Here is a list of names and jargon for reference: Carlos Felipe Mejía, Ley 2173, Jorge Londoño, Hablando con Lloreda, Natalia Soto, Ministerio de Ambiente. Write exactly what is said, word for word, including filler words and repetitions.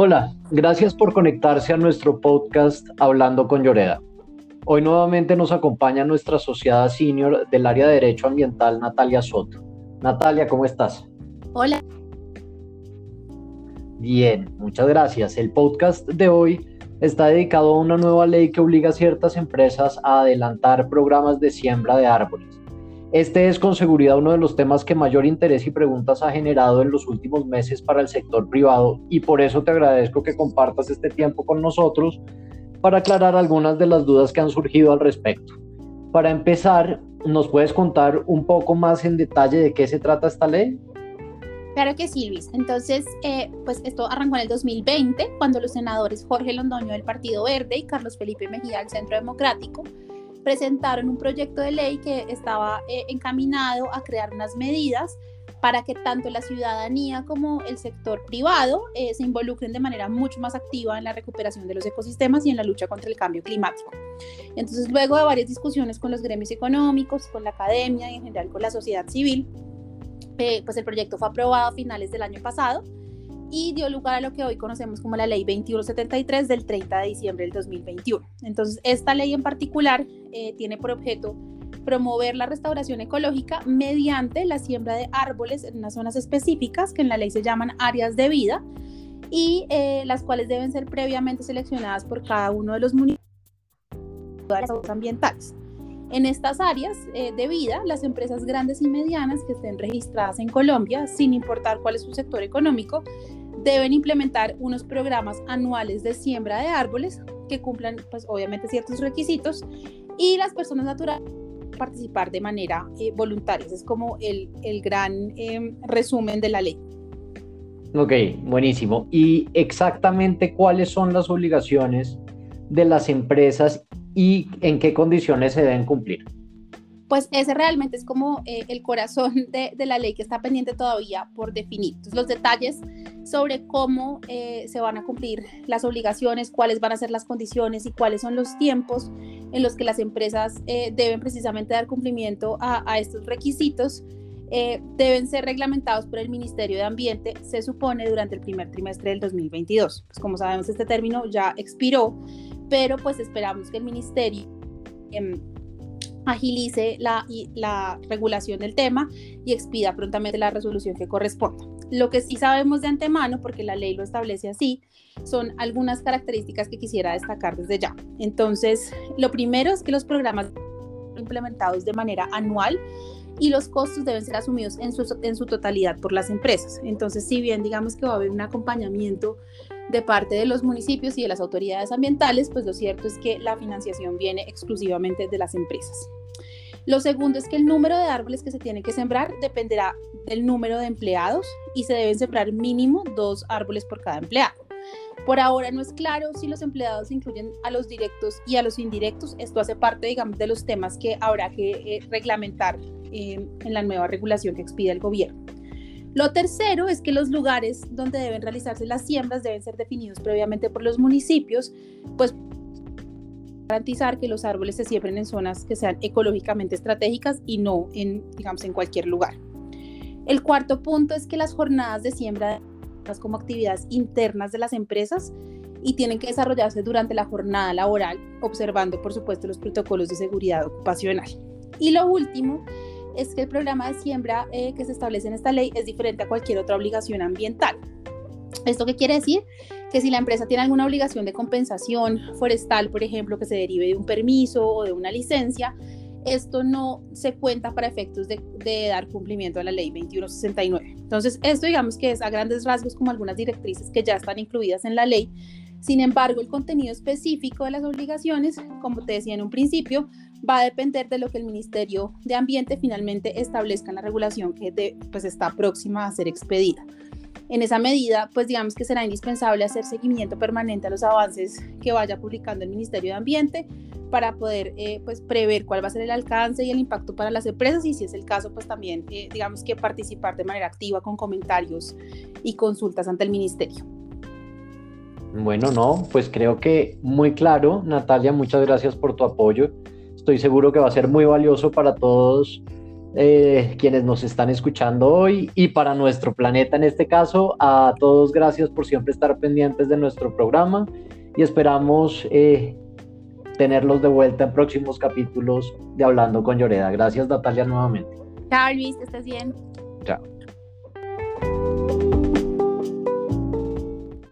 Hola, gracias por conectarse a nuestro podcast Hablando con Lloreda. Hoy nuevamente nos acompaña nuestra asociada senior del área de Derecho Ambiental, Natalia Soto. Natalia, ¿cómo estás? Hola. Bien, muchas gracias. El podcast de hoy está dedicado a una nueva ley que obliga a ciertas empresas a adelantar programas de siembra de árboles. Este es con seguridad uno de los temas que mayor interés y preguntas ha generado en los últimos meses para el sector privado, y por eso te agradezco que compartas este tiempo con nosotros para aclarar algunas de las dudas que han surgido al respecto. Para empezar, ¿nos puedes contar un poco más en detalle de qué se trata esta ley? Claro que sí, Luis. Entonces, eh, pues esto arrancó en el dos mil veinte, cuando los senadores Jorge Londoño del Partido Verde y Carlos Felipe Mejía del Centro Democrático presentaron un proyecto de ley que estaba eh, encaminado a crear unas medidas para que tanto la ciudadanía como el sector privado eh, se involucren de manera mucho más activa en la recuperación de los ecosistemas y en la lucha contra el cambio climático. Entonces, luego de varias discusiones con los gremios económicos, con la academia y en general con la sociedad civil, Eh, pues el proyecto fue aprobado a finales del año pasado y dio lugar a lo que hoy conocemos como la Ley veintiuno setenta y tres del treinta de diciembre del dos mil veintiuno. Entonces, esta ley en particular eh, tiene por objeto promover la restauración ecológica mediante la siembra de árboles en unas zonas específicas que en la ley se llaman áreas de vida y eh, las cuales deben ser previamente seleccionadas por cada uno de los municipios ambientales. En estas áreas eh, de vida, las empresas grandes y medianas que estén registradas en Colombia, sin importar cuál es su sector económico, deben implementar unos programas anuales de siembra de árboles que cumplan, pues, obviamente ciertos requisitos, y las personas naturales participar de manera eh, voluntaria. Ese es como el, el gran eh, resumen de la ley. Ok, buenísimo. ¿Y exactamente cuáles son las obligaciones de las empresas y en qué condiciones se deben cumplir? Pues ese realmente es como eh, el corazón de, de la ley que está pendiente todavía por definir. Entonces, los detalles sobre cómo eh, se van a cumplir las obligaciones, cuáles van a ser las condiciones y cuáles son los tiempos en los que las empresas eh, deben precisamente dar cumplimiento a, a estos requisitos, eh, deben ser reglamentados por el Ministerio de Ambiente, se supone, durante el primer trimestre del dos mil veintidós. Pues como sabemos, este término ya expiró, pero pues esperamos que el ministerio eh, agilice la, y, la regulación del tema y expida prontamente la resolución que corresponda. Lo que sí sabemos de antemano, porque la ley lo establece así, son algunas características que quisiera destacar desde ya. Entonces, lo primero es que los programas son implementados de manera anual y los costos deben ser asumidos en su, en su totalidad por las empresas. Entonces, si bien digamos que va a haber un acompañamiento de parte de los municipios y de las autoridades ambientales, pues lo cierto es que la financiación viene exclusivamente de las empresas. Lo segundo es que el número de árboles que se tienen que sembrar dependerá del número de empleados y se deben sembrar mínimo dos árboles por cada empleado. Por ahora no es claro si los empleados incluyen a los directos y a los indirectos. Esto hace parte, digamos, de los temas que habrá que eh, reglamentar eh, en la nueva regulación que expide el gobierno. Lo tercero es que los lugares donde deben realizarse las siembras deben ser definidos previamente por los municipios, pues garantizar que los árboles se siembren en zonas que sean ecológicamente estratégicas y no en, digamos, en cualquier lugar. El cuarto punto es que las jornadas de siembra son como actividades internas de las empresas y tienen que desarrollarse durante la jornada laboral, observando, por supuesto, los protocolos de seguridad ocupacional. Y lo último es que el programa de siembra eh, que se establece en esta ley es diferente a cualquier otra obligación ambiental. ¿Esto qué quiere decir? Que si la empresa tiene alguna obligación de compensación forestal, por ejemplo, que se derive de un permiso o de una licencia, esto no se cuenta para efectos de, de dar cumplimiento a la ley veintiuno sesenta y nueve. Entonces, esto digamos que es a grandes rasgos como algunas directrices que ya están incluidas en la ley. Sin embargo, el contenido específico de las obligaciones, como te decía en un principio, va a depender de lo que el Ministerio de Ambiente finalmente establezca en la regulación que de, pues, está próxima a ser expedida. En esa medida, pues digamos que será indispensable hacer seguimiento permanente a los avances que vaya publicando el Ministerio de Ambiente para poder eh, pues, prever cuál va a ser el alcance y el impacto para las empresas y, si es el caso, pues también eh, digamos que participar de manera activa con comentarios y consultas ante el Ministerio. Bueno, no, pues creo que muy claro, Natalia, muchas gracias por tu apoyo. Estoy seguro que va a ser muy valioso para todos eh, quienes nos están escuchando hoy y para nuestro planeta en este caso. A todos, gracias por siempre estar pendientes de nuestro programa y esperamos eh, tenerlos de vuelta en próximos capítulos de Hablando con Lloreda. Gracias, Natalia, nuevamente. Chao, Luis, que estés bien. Chao.